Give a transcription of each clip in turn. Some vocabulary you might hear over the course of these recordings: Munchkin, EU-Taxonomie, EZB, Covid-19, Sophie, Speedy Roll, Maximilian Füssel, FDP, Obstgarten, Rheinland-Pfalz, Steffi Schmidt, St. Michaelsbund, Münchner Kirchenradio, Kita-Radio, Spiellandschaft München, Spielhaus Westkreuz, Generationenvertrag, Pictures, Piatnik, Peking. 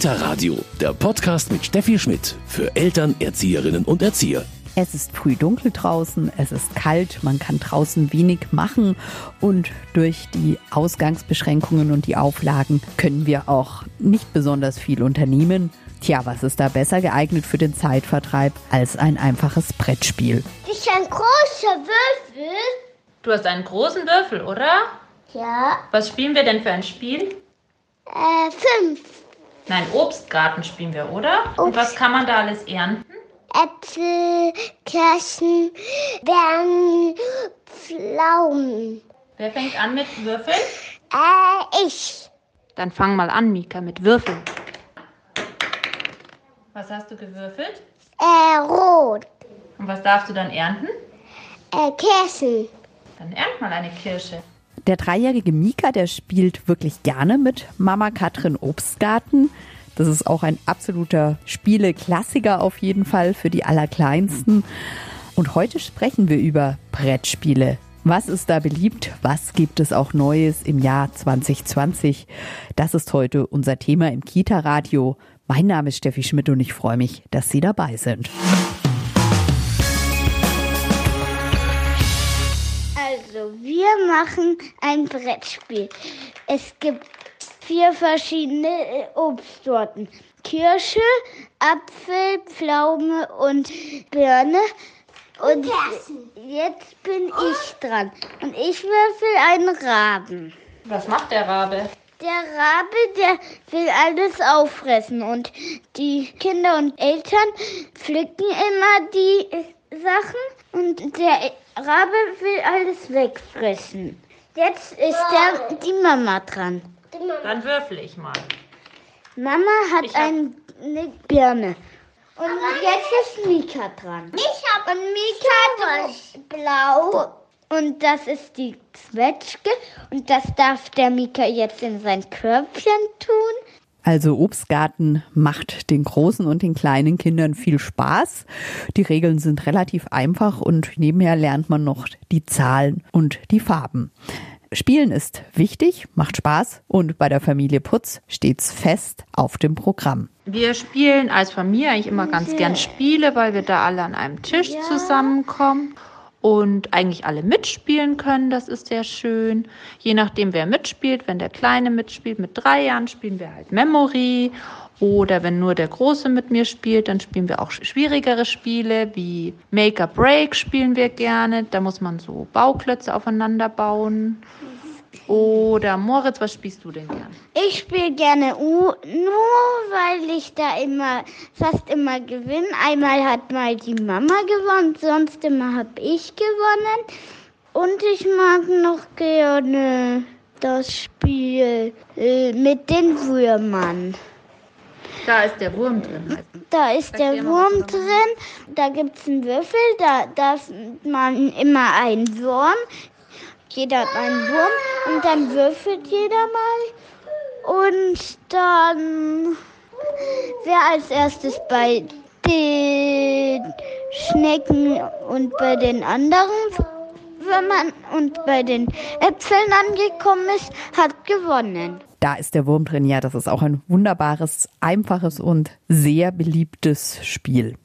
Kita-Radio, der Podcast mit Steffi Schmidt für Eltern, Erzieherinnen und Erzieher. Es ist früh dunkel draußen, es ist kalt, man kann draußen wenig machen und durch die Ausgangsbeschränkungen und die Auflagen können wir auch nicht besonders viel unternehmen. Tja, was ist da besser geeignet für den Zeitvertreib als ein einfaches Brettspiel? Das ist ein großer Würfel. Du hast einen großen Würfel, oder? Ja. Was spielen wir denn für ein Spiel? 5. Nein, Obstgarten spielen wir, oder? Und was kann man da alles ernten? Äpfel, Kirschen, Beeren, Pflaumen. Wer fängt an mit Würfeln? Ich. Dann fang mal an, Mika, mit Würfeln. Was hast du gewürfelt? Rot. Und was darfst du dann ernten? Kirschen. Dann ernt mal eine Kirsche. Der 3-jährige Mika, der spielt wirklich gerne mit Mama Katrin Obstgarten. Das ist auch ein absoluter Spieleklassiker auf jeden Fall für die Allerkleinsten. Und heute sprechen wir über Brettspiele. Was ist da beliebt? Was gibt es auch Neues im Jahr 2020? Das ist heute unser Thema im Kita-Radio. Mein Name ist Steffi Schmidt und ich freue mich, dass Sie dabei sind. Also, wir machen ein Brettspiel. Es gibt 4 verschiedene Obstsorten. Kirsche, Apfel, Pflaume und Birne. Und jetzt bin ich dran. Und ich würfel einen Raben. Was macht der Rabe? Der Rabe, der will alles auffressen. Und die Kinder und Eltern pflücken immer die Sachen. Und der Rabe will alles wegfressen. Jetzt ist die Mama dran. Dann würfle ich mal. Mama hat eine Birne. Und jetzt ist Mika dran. Ich habe Mika blau. Und das ist die Zwetschge. Und das darf der Mika jetzt in sein Körbchen tun. Also Obstgarten macht den großen und den kleinen Kindern viel Spaß. Die Regeln sind relativ einfach und nebenher lernt man noch die Zahlen und die Farben. Spielen ist wichtig, macht Spaß und bei der Familie Putz steht's fest auf dem Programm. Wir spielen als Familie eigentlich immer ganz gern Spiele, weil wir da alle an einem Tisch zusammenkommen und eigentlich alle mitspielen können. Das ist sehr schön. Je nachdem, wer mitspielt, wenn der Kleine mitspielt, mit 3 Jahren spielen wir halt Memory. Oder wenn nur der Große mit mir spielt, dann spielen wir auch schwierigere Spiele, wie Make or Break spielen wir gerne. Da muss man so Bauklötze aufeinander bauen. Oder Moritz, was spielst du denn gern? Ich spiele gerne Uno, weil ich da immer, fast immer gewinne. Einmal hat mal die Mama gewonnen, sonst immer habe ich gewonnen. Und ich mag noch gerne das Spiel mit den Würmern. Da ist der Wurm drin. Da ist der Wurm drin. Da gibt es einen Würfel. Da darf man immer einen Wurm. Jeder hat einen Wurm. Und dann würfelt jeder mal. Und dann, wer als erstes bei den Schnecken und bei den anderen Würmern und bei den Äpfeln angekommen ist, hat gewonnen. Da ist der Wurm drin. Ja, das ist auch ein wunderbares, einfaches und sehr beliebtes Spiel.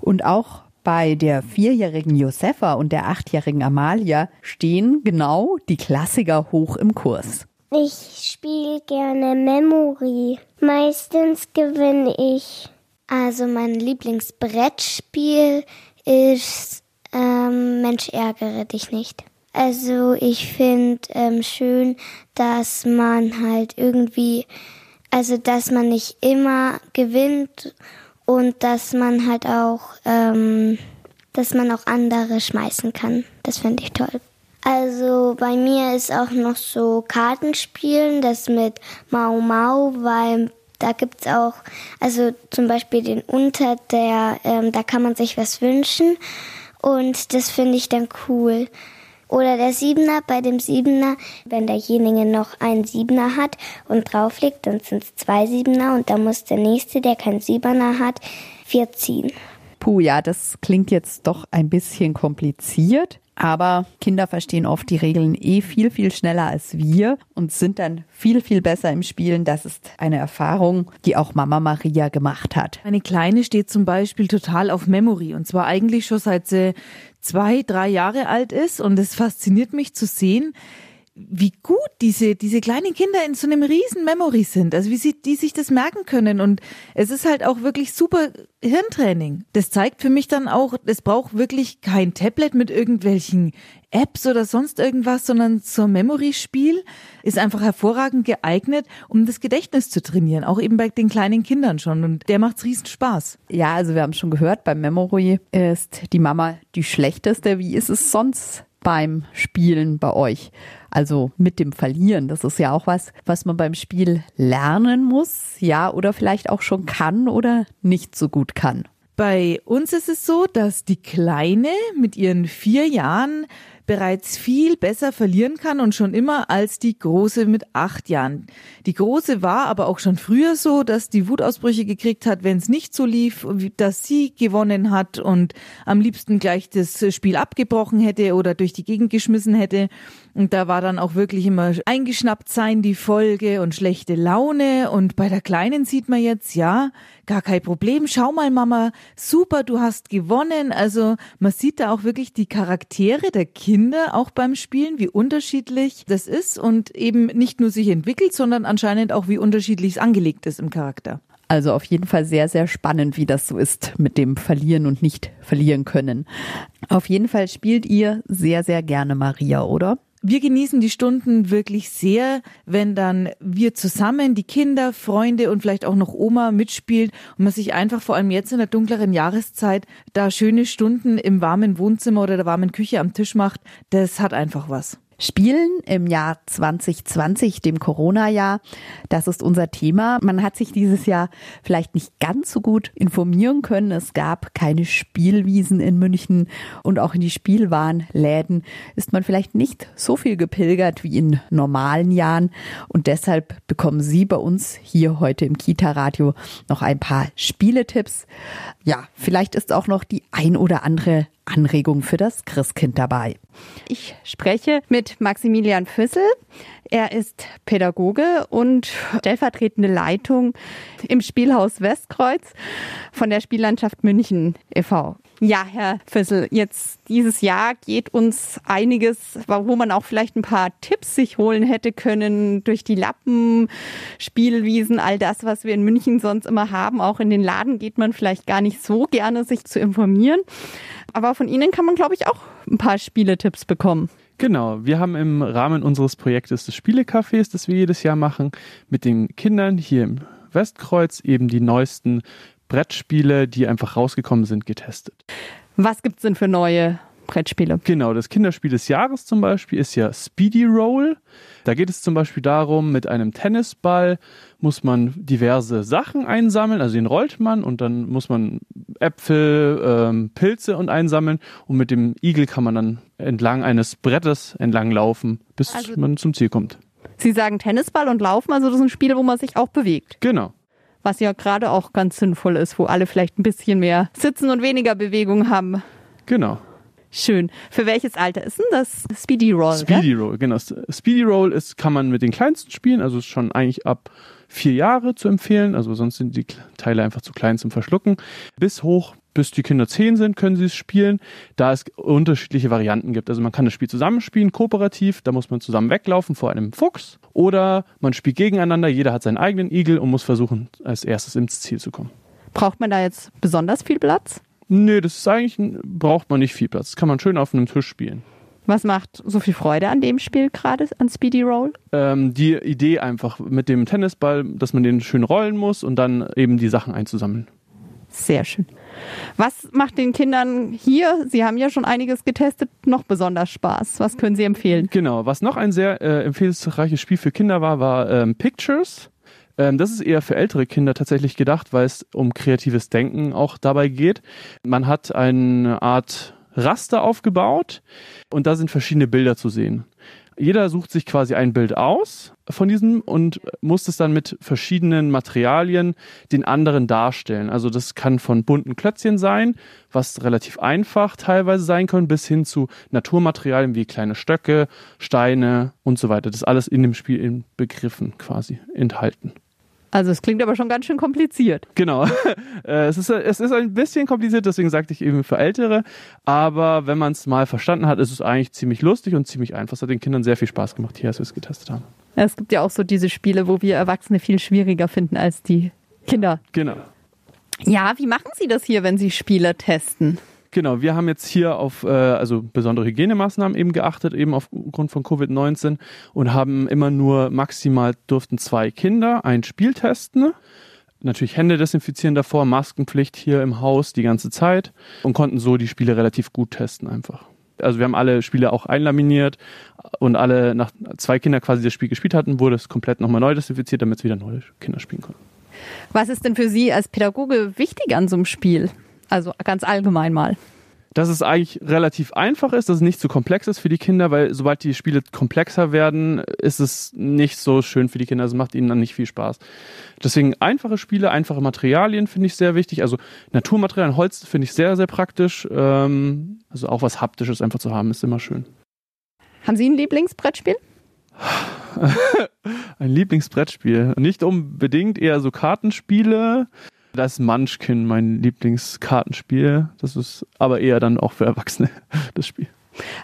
Und auch bei der 4-jährigen Josefa und der 8-jährigen Amalia stehen genau die Klassiker hoch im Kurs. Ich spiele gerne Memory. Meistens gewinne ich. Also mein Lieblingsbrettspiel ist Mensch, ärgere dich nicht. Also ich finde schön, dass man halt irgendwie, also dass man nicht immer gewinnt und dass man halt auch, dass man auch andere schmeißen kann. Das finde ich toll. Also bei mir ist auch noch so Kartenspielen, das mit Mau Mau, weil da gibt's auch, also zum Beispiel den Unter, da kann man sich was wünschen und das finde ich dann cool. Oder der 7er, bei dem 7er, wenn derjenige noch einen 7er hat und drauflegt, dann sind es 2 7er und dann muss der Nächste, der keinen 7er hat, 4 ziehen. Puh, ja, das klingt jetzt doch ein bisschen kompliziert. Aber Kinder verstehen oft die Regeln viel, viel schneller als wir und sind dann viel, viel besser im Spielen. Das ist eine Erfahrung, die auch Mama Maria gemacht hat. Meine Kleine steht zum Beispiel total auf Memory, und zwar eigentlich schon seit sie 2, 3 Jahre alt ist, und es fasziniert mich zu sehen, wie gut diese kleinen Kinder in so einem riesen Memory sind, also wie sie die sich das merken können, und es ist halt auch wirklich super Hirntraining. Das zeigt für mich dann auch, es braucht wirklich kein Tablet mit irgendwelchen Apps oder sonst irgendwas, sondern so ein Memory-Spiel ist einfach hervorragend geeignet, um das Gedächtnis zu trainieren, auch eben bei den kleinen Kindern schon, und der macht's riesen Spaß. Ja, also wir haben schon gehört, beim Memory ist die Mama die schlechteste. Wie ist es sonst beim Spielen bei euch? Also mit dem Verlieren, das ist ja auch was, was man beim Spiel lernen muss, ja, oder vielleicht auch schon kann oder nicht so gut kann. Bei uns ist es so, dass die Kleine mit ihren 4 Jahren bereits viel besser verlieren kann und schon immer als die Große mit 8 Jahren. Die Große war aber auch schon früher so, dass die Wutausbrüche gekriegt hat, wenn es nicht so lief, dass sie gewonnen hat und am liebsten gleich das Spiel abgebrochen hätte oder durch die Gegend geschmissen hätte. Und da war dann auch wirklich immer eingeschnappt sein die Folge und schlechte Laune. Und bei der Kleinen sieht man jetzt, ja, gar kein Problem. Schau mal, Mama, super, du hast gewonnen. Also man sieht da auch wirklich die Charaktere der Kinder auch beim Spielen, wie unterschiedlich das ist und eben nicht nur sich entwickelt, sondern anscheinend auch, wie unterschiedlich es angelegt ist im Charakter. Also auf jeden Fall sehr, sehr spannend, wie das so ist mit dem Verlieren und nicht verlieren können. Auf jeden Fall spielt ihr sehr, sehr gerne, Maria, oder? Wir genießen die Stunden wirklich sehr, wenn dann wir zusammen, die Kinder, Freunde und vielleicht auch noch Oma mitspielt und man sich einfach vor allem jetzt in der dunkleren Jahreszeit da schöne Stunden im warmen Wohnzimmer oder der warmen Küche am Tisch macht. Das hat einfach was. Spielen im Jahr 2020, dem Corona-Jahr, das ist unser Thema. Man hat sich dieses Jahr vielleicht nicht ganz so gut informieren können. Es gab keine Spielwiesen in München und auch in die Spielwarenläden ist man vielleicht nicht so viel gepilgert wie in normalen Jahren. Und deshalb bekommen Sie bei uns hier heute im Kita-Radio noch ein paar Spieletipps. Ja, vielleicht ist auch noch die ein oder andere Anregung für das Christkind dabei. Ich spreche mit Maximilian Füssel. Er ist Pädagoge und stellvertretende Leitung im Spielhaus Westkreuz von der Spiellandschaft München e.V. Ja, Herr Füssel, jetzt dieses Jahr geht uns einiges, wo man auch vielleicht ein paar Tipps sich holen hätte können durch die Lappen, Spielwiesen, all das, was wir in München sonst immer haben. Auch in den Laden geht man vielleicht gar nicht so gerne, sich zu informieren. Aber von Ihnen kann man, glaube ich, auch ein paar Spieletipps bekommen. Genau, wir haben im Rahmen unseres Projektes des Spielecafés, das wir jedes Jahr machen, mit den Kindern hier im Westkreuz eben die neuesten Brettspiele, die einfach rausgekommen sind, getestet. Was gibt es denn für neue Brettspiele? Genau, das Kinderspiel des Jahres zum Beispiel ist ja Speedy Roll. Da geht es zum Beispiel darum, mit einem Tennisball muss man diverse Sachen einsammeln, also den rollt man und dann muss man Äpfel, Pilze und einsammeln, und mit dem Igel kann man dann entlang eines Brettes entlanglaufen, bis man zum Ziel kommt. Sie sagen Tennisball und Laufen, also das ist ein Spiel, wo man sich auch bewegt. Genau. Was ja gerade auch ganz sinnvoll ist, wo alle vielleicht ein bisschen mehr sitzen und weniger Bewegung haben. Genau. Schön. Für welches Alter ist denn das? Speedy Roll, Speedy Roll, genau. Speedy Roll kann man mit den Kleinsten spielen, also ist schon eigentlich ab 4 Jahre zu empfehlen, also sonst sind die Teile einfach zu klein zum Verschlucken. Bis die Kinder 10 sind, können sie es spielen, da es unterschiedliche Varianten gibt. Also man kann das Spiel zusammenspielen, kooperativ, da muss man zusammen weglaufen vor einem Fuchs, oder man spielt gegeneinander, jeder hat seinen eigenen Igel und muss versuchen, als erstes ins Ziel zu kommen. Braucht man da jetzt besonders viel Platz? Nö, braucht man nicht viel Platz. Das kann man schön auf einem Tisch spielen. Was macht so viel Freude an dem Spiel gerade, an Speedy Roll? Die Idee einfach mit dem Tennisball, dass man den schön rollen muss und dann eben die Sachen einzusammeln. Sehr schön. Was macht den Kindern hier, Sie haben ja schon einiges getestet, noch besonders Spaß? Was können Sie empfehlen? Genau, was noch ein sehr empfehlensreiches Spiel für Kinder war Pictures. Das ist eher für ältere Kinder tatsächlich gedacht, weil es um kreatives Denken auch dabei geht. Man hat eine Art Raster aufgebaut und da sind verschiedene Bilder zu sehen. Jeder sucht sich quasi ein Bild aus von diesem und muss es dann mit verschiedenen Materialien den anderen darstellen. Also das kann von bunten Klötzchen sein, was relativ einfach teilweise sein können, bis hin zu Naturmaterialien wie kleine Stöcke, Steine und so weiter. Das alles in dem Spiel in Begriffen quasi enthalten. Also es klingt aber schon ganz schön kompliziert. Genau, es ist ein bisschen kompliziert, deswegen sagte ich eben für Ältere. Aber wenn man es mal verstanden hat, ist es eigentlich ziemlich lustig und ziemlich einfach. Es hat den Kindern sehr viel Spaß gemacht, hier als wir es getestet haben. Es gibt ja auch so diese Spiele, wo wir Erwachsene viel schwieriger finden als die Kinder. Genau. Ja, wie machen Sie das hier, wenn Sie Spiele testen? Genau, wir haben jetzt hier auf besondere Hygienemaßnahmen eben geachtet, eben aufgrund von Covid-19 und haben immer nur maximal durften 2 Kinder ein Spiel testen. Natürlich Hände desinfizieren davor, Maskenpflicht hier im Haus die ganze Zeit und konnten so die Spiele relativ gut testen einfach. Also wir haben alle Spiele auch einlaminiert und alle, nach 2 Kinder quasi das Spiel gespielt hatten, wurde es komplett nochmal neu desinfiziert, damit es wieder neue Kinder spielen konnten. Was ist denn für Sie als Pädagoge wichtig an so einem Spiel? Also ganz allgemein mal. Dass es eigentlich relativ einfach ist, dass es nicht zu komplex ist für die Kinder, weil sobald die Spiele komplexer werden, ist es nicht so schön für die Kinder. Es macht ihnen dann nicht viel Spaß. Deswegen einfache Spiele, einfache Materialien finde ich sehr wichtig. Also Naturmaterialien, Holz finde ich sehr, sehr praktisch. Also auch was Haptisches einfach zu haben, ist immer schön. Haben Sie ein Lieblingsbrettspiel? Ein Lieblingsbrettspiel? Nicht unbedingt, eher so Kartenspiele. Das ist Munchkin, mein Lieblingskartenspiel. Das ist aber eher dann auch für Erwachsene, das Spiel.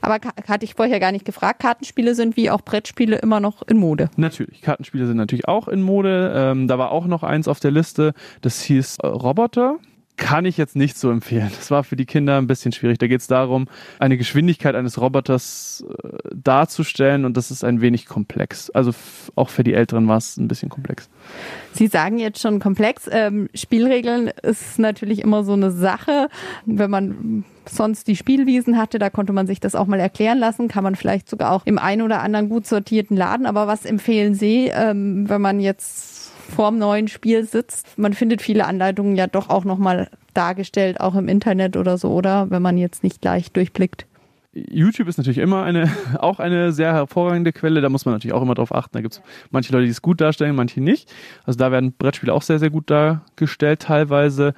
Aber hatte ich vorher gar nicht gefragt. Kartenspiele sind wie auch Brettspiele immer noch in Mode. Natürlich, Kartenspiele sind natürlich auch in Mode. Da war auch noch eins auf der Liste, das hieß Roboter. Kann ich jetzt nicht so empfehlen. Das war für die Kinder ein bisschen schwierig. Da geht es darum, eine Geschwindigkeit eines Roboters darzustellen und das ist ein wenig komplex. Also auch für die Älteren war es ein bisschen komplex. Sie sagen jetzt schon komplex. Spielregeln ist natürlich immer so eine Sache. Wenn man sonst die Spielwiesen hatte, da konnte man sich das auch mal erklären lassen. Kann man vielleicht sogar auch im einen oder anderen gut sortierten Laden. Aber was empfehlen Sie, wenn man jetzt vorm neuen Spiel sitzt? Man findet viele Anleitungen ja doch auch nochmal dargestellt, auch im Internet oder so, oder? Wenn man jetzt nicht gleich durchblickt. YouTube ist natürlich immer auch eine sehr hervorragende Quelle. Da muss man natürlich auch immer drauf achten. Da gibt es manche Leute, die es gut darstellen, manche nicht. Also da werden Brettspiele auch sehr, sehr gut dargestellt teilweise.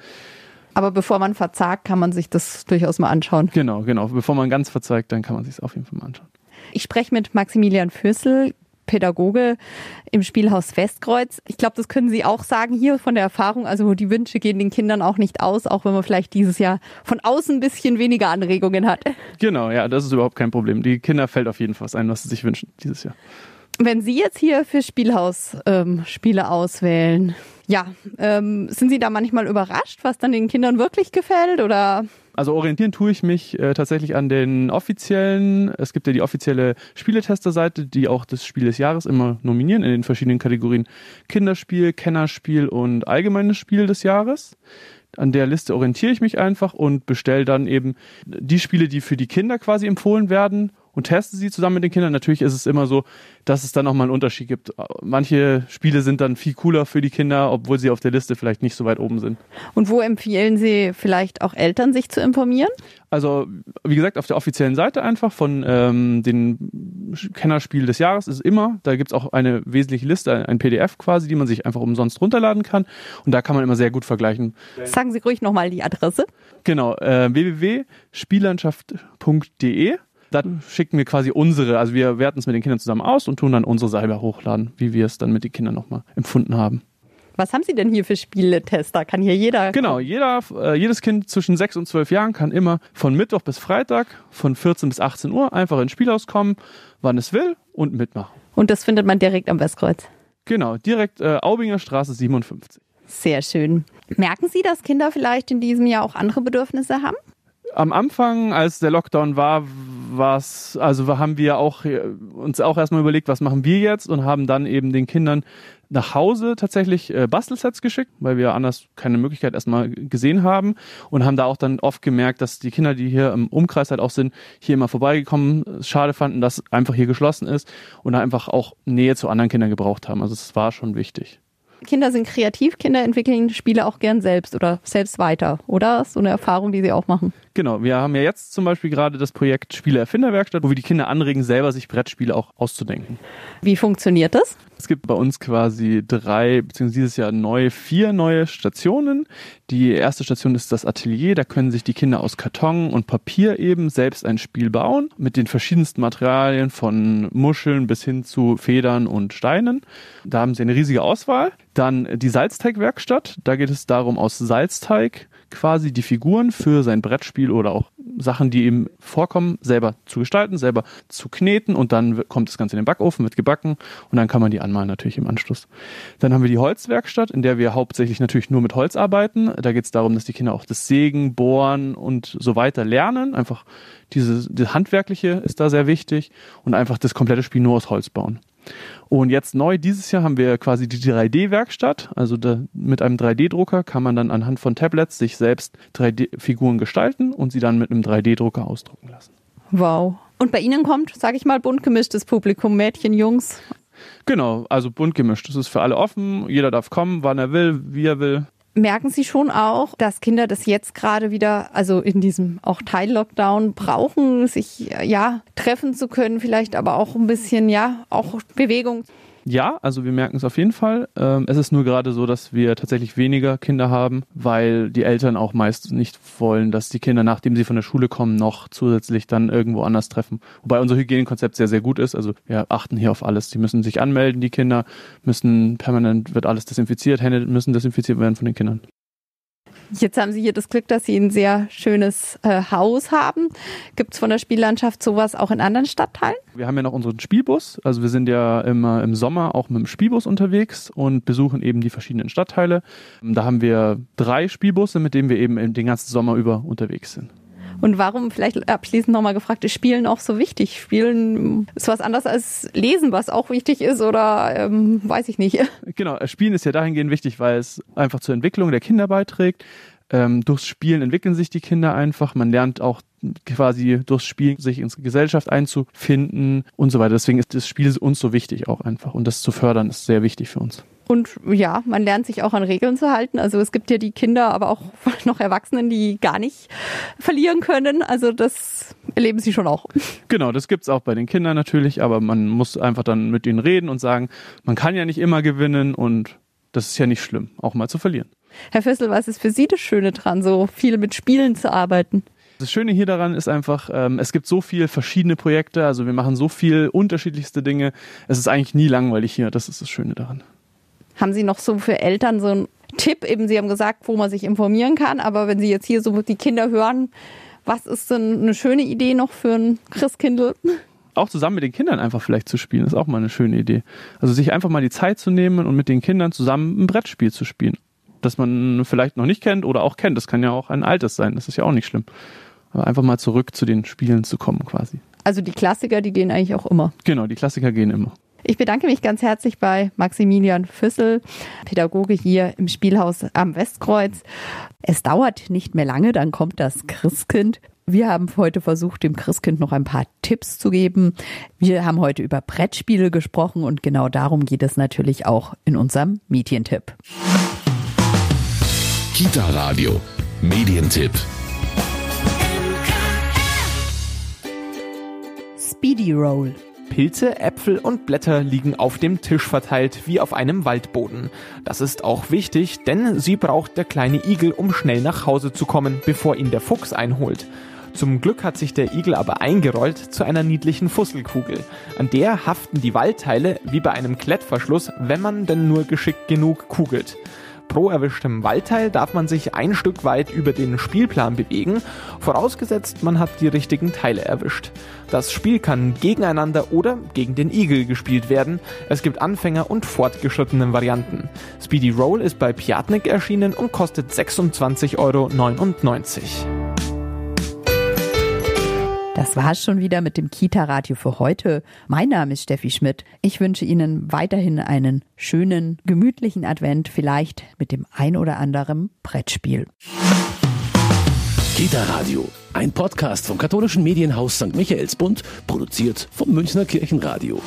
Aber bevor man verzagt, kann man sich das durchaus mal anschauen. Genau. Bevor man ganz verzagt, dann kann man sich es auf jeden Fall mal anschauen. Ich spreche mit Maximilian Füssel, Pädagoge im Spielhaus Westkreuz. Ich glaube, das können Sie auch sagen hier von der Erfahrung. Also die Wünsche gehen den Kindern auch nicht aus, auch wenn man vielleicht dieses Jahr von außen ein bisschen weniger Anregungen hat. Genau, ja, das ist überhaupt kein Problem. Die Kinder fällt auf jeden Fall was ein, was sie sich wünschen dieses Jahr. Wenn Sie jetzt hier für Spielhaus Spiele auswählen, sind Sie da manchmal überrascht, was dann den Kindern wirklich gefällt oder? Also orientieren tue ich mich tatsächlich an den offiziellen. Es gibt ja die offizielle Spieletester-Seite, die auch das Spiel des Jahres immer nominieren in den verschiedenen Kategorien Kinderspiel, Kennerspiel und allgemeines Spiel des Jahres. An der Liste orientiere ich mich einfach und bestelle dann eben die Spiele, die für die Kinder quasi empfohlen werden und teste sie zusammen mit den Kindern. Natürlich ist es immer so, dass es dann nochmal einen Unterschied gibt. Manche Spiele sind dann viel cooler für die Kinder, obwohl sie auf der Liste vielleicht nicht so weit oben sind. Und wo empfehlen Sie vielleicht auch Eltern, sich zu informieren? Also wie gesagt, auf der offiziellen Seite einfach von den Kennerspiel des Jahres ist immer, da gibt es auch eine wesentliche Liste, ein PDF quasi, die man sich einfach umsonst runterladen kann und da kann man immer sehr gut vergleichen. Sagen Sie ruhig nochmal die Adresse. Genau, www.spiellandschaft.de. Da schicken wir quasi unsere, also wir werten es mit den Kindern zusammen aus und tun dann unsere selber hochladen, wie wir es dann mit den Kindern nochmal empfunden haben. Was haben Sie denn hier für Spieletester? Kann hier jeder? Genau, jedes Kind zwischen 6 und 12 Jahren kann immer von Mittwoch bis Freitag von 14 bis 18 Uhr einfach ins Spielhaus kommen, wann es will und mitmachen. Und das findet man direkt am Westkreuz? Genau, direkt Aubinger Straße 57. Sehr schön. Merken Sie, dass Kinder vielleicht in diesem Jahr auch andere Bedürfnisse haben? Am Anfang, als der Lockdown war, haben wir uns auch erstmal überlegt, was machen wir jetzt und haben dann eben den Kindern nach Hause tatsächlich Bastelsets geschickt, weil wir anders keine Möglichkeit erstmal gesehen haben und haben da auch dann oft gemerkt, dass die Kinder, die hier im Umkreis halt auch sind, hier immer vorbeigekommen, schade fanden, dass einfach hier geschlossen ist und einfach auch Nähe zu anderen Kindern gebraucht haben. Also es war schon wichtig. Kinder sind kreativ, Kinder entwickeln Spiele auch gern selbst oder selbst weiter, oder? So eine Erfahrung, die sie auch machen. Genau, wir haben ja jetzt zum Beispiel gerade das Projekt Spiele-Erfinderwerkstatt, wo wir die Kinder anregen, selber sich Brettspiele auch auszudenken. Wie funktioniert das? Es gibt bei uns quasi 3, beziehungsweise dieses Jahr 4 neue Stationen. Die erste Station ist das Atelier, da können sich die Kinder aus Karton und Papier eben selbst ein Spiel bauen, mit den verschiedensten Materialien von Muscheln bis hin zu Federn und Steinen. Da haben sie eine riesige Auswahl. Dann die Salzteigwerkstatt, da geht es darum, aus Salzteig quasi die Figuren für sein Brettspiel oder auch Sachen, die eben vorkommen, selber zu gestalten, selber zu kneten, und dann kommt das Ganze in den Backofen, wird gebacken und dann kann man die anmalen natürlich im Anschluss. Dann haben wir die Holzwerkstatt, in der wir hauptsächlich natürlich nur mit Holz arbeiten. Da geht es darum, dass die Kinder auch das Sägen, Bohren und so weiter lernen. Einfach das Handwerkliche ist da sehr wichtig und einfach das komplette Spiel nur aus Holz bauen. Und jetzt neu dieses Jahr haben wir quasi die 3D-Werkstatt, also mit einem 3D-Drucker kann man dann anhand von Tablets sich selbst 3D-Figuren gestalten und sie dann mit einem 3D-Drucker ausdrucken lassen. Wow. Und bei Ihnen kommt, sag ich mal, bunt gemischtes Publikum, Mädchen, Jungs? Genau, also bunt gemischt. Das ist für alle offen, jeder darf kommen, wann er will, wie er will. Merken Sie schon auch, dass Kinder das jetzt gerade wieder, also in diesem auch Teil-Lockdown, brauchen, sich ja treffen zu können, vielleicht aber auch ein bisschen, ja, auch Bewegung? Ja, also wir merken es auf jeden Fall. Es ist nur gerade so, dass wir tatsächlich weniger Kinder haben, weil die Eltern auch meist nicht wollen, dass die Kinder, nachdem sie von der Schule kommen, noch zusätzlich dann irgendwo anders treffen. Wobei unser Hygienekonzept sehr, sehr gut ist. Also wir achten hier auf alles. Die müssen sich anmelden, die Kinder müssen permanent, wird alles desinfiziert, Hände müssen desinfiziert werden von den Kindern. Jetzt haben Sie hier das Glück, dass Sie ein sehr schönes Haus haben. Gibt es von der Spiellandschaft sowas auch in anderen Stadtteilen? Wir haben ja noch unseren Spielbus. Also wir sind ja immer im Sommer auch mit dem Spielbus unterwegs und besuchen eben die verschiedenen Stadtteile. Da haben wir 3 Spielbusse, mit denen wir eben den ganzen Sommer über unterwegs sind. Und warum, vielleicht abschließend nochmal gefragt, ist Spielen auch so wichtig? Spielen ist was anderes als Lesen, was auch wichtig ist, oder weiß ich nicht. Genau, Spielen ist ja dahingehend wichtig, weil es einfach zur Entwicklung der Kinder beiträgt. Durchs Spielen entwickeln sich die Kinder einfach. Man lernt auch quasi durchs Spielen sich in die Gesellschaft einzufinden und so weiter. Deswegen ist das Spiel uns so wichtig auch einfach. Und das zu fördern ist sehr wichtig für uns. Und ja, man lernt sich auch an Regeln zu halten. Also es gibt ja die Kinder, aber auch noch Erwachsenen, die gar nicht verlieren können. Also das erleben sie schon auch. Genau, das gibt's auch bei den Kindern natürlich. Aber man muss einfach dann mit ihnen reden und sagen, man kann ja nicht immer gewinnen und das ist ja nicht schlimm, auch mal zu verlieren. Herr Füssel, was ist für Sie das Schöne dran, so viel mit Spielen zu arbeiten? Das Schöne hier daran ist einfach, es gibt so viele verschiedene Projekte. Also wir machen so viel unterschiedlichste Dinge. Es ist eigentlich nie langweilig hier. Das ist das Schöne daran. Haben Sie noch so für Eltern so einen Tipp? Eben, Sie haben gesagt, wo man sich informieren kann. Aber wenn Sie jetzt hier so die Kinder hören, was ist denn eine schöne Idee noch für ein Christkindl? Auch zusammen mit den Kindern einfach vielleicht zu spielen, ist auch mal eine schöne Idee. Also sich einfach mal die Zeit zu nehmen und mit den Kindern zusammen ein Brettspiel zu spielen, das man vielleicht noch nicht kennt oder auch kennt. Das kann ja auch ein altes sein, das ist ja auch nicht schlimm. Aber einfach mal zurück zu den Spielen zu kommen quasi. Also die Klassiker, die gehen eigentlich auch immer? Genau, die Klassiker gehen immer. Ich bedanke mich ganz herzlich bei Maximilian Füssel, Pädagoge hier im Spielhaus am Westkreuz. Es dauert nicht mehr lange, dann kommt das Christkind. Wir haben heute versucht, dem Christkind noch ein paar Tipps zu geben. Wir haben heute über Brettspiele gesprochen und genau darum geht es natürlich auch in unserem Medientipp. Kita-Radio, Medientipp. Speedy Roll. Pilze, Äpfel und Blätter liegen auf dem Tisch verteilt wie auf einem Waldboden. Das ist auch wichtig, denn sie braucht der kleine Igel, um schnell nach Hause zu kommen, bevor ihn der Fuchs einholt. Zum Glück hat sich der Igel aber eingerollt zu einer niedlichen Fusselkugel. An der haften die Waldteile wie bei einem Klettverschluss, wenn man denn nur geschickt genug kugelt. Pro erwischtem Waldteil darf man sich ein Stück weit über den Spielplan bewegen, vorausgesetzt man hat die richtigen Teile erwischt. Das Spiel kann gegeneinander oder gegen den Igel gespielt werden. Es gibt Anfänger- und fortgeschrittenen Varianten. Speedy Roll ist bei Piatnik erschienen und kostet 26,99 €. Das war's schon wieder mit dem Kita-Radio für heute. Mein Name ist Steffi Schmidt. Ich wünsche Ihnen weiterhin einen schönen, gemütlichen Advent, vielleicht mit dem ein oder anderen Brettspiel. Kita-Radio, ein Podcast vom katholischen Medienhaus St. Michaelsbund, produziert vom Münchner Kirchenradio.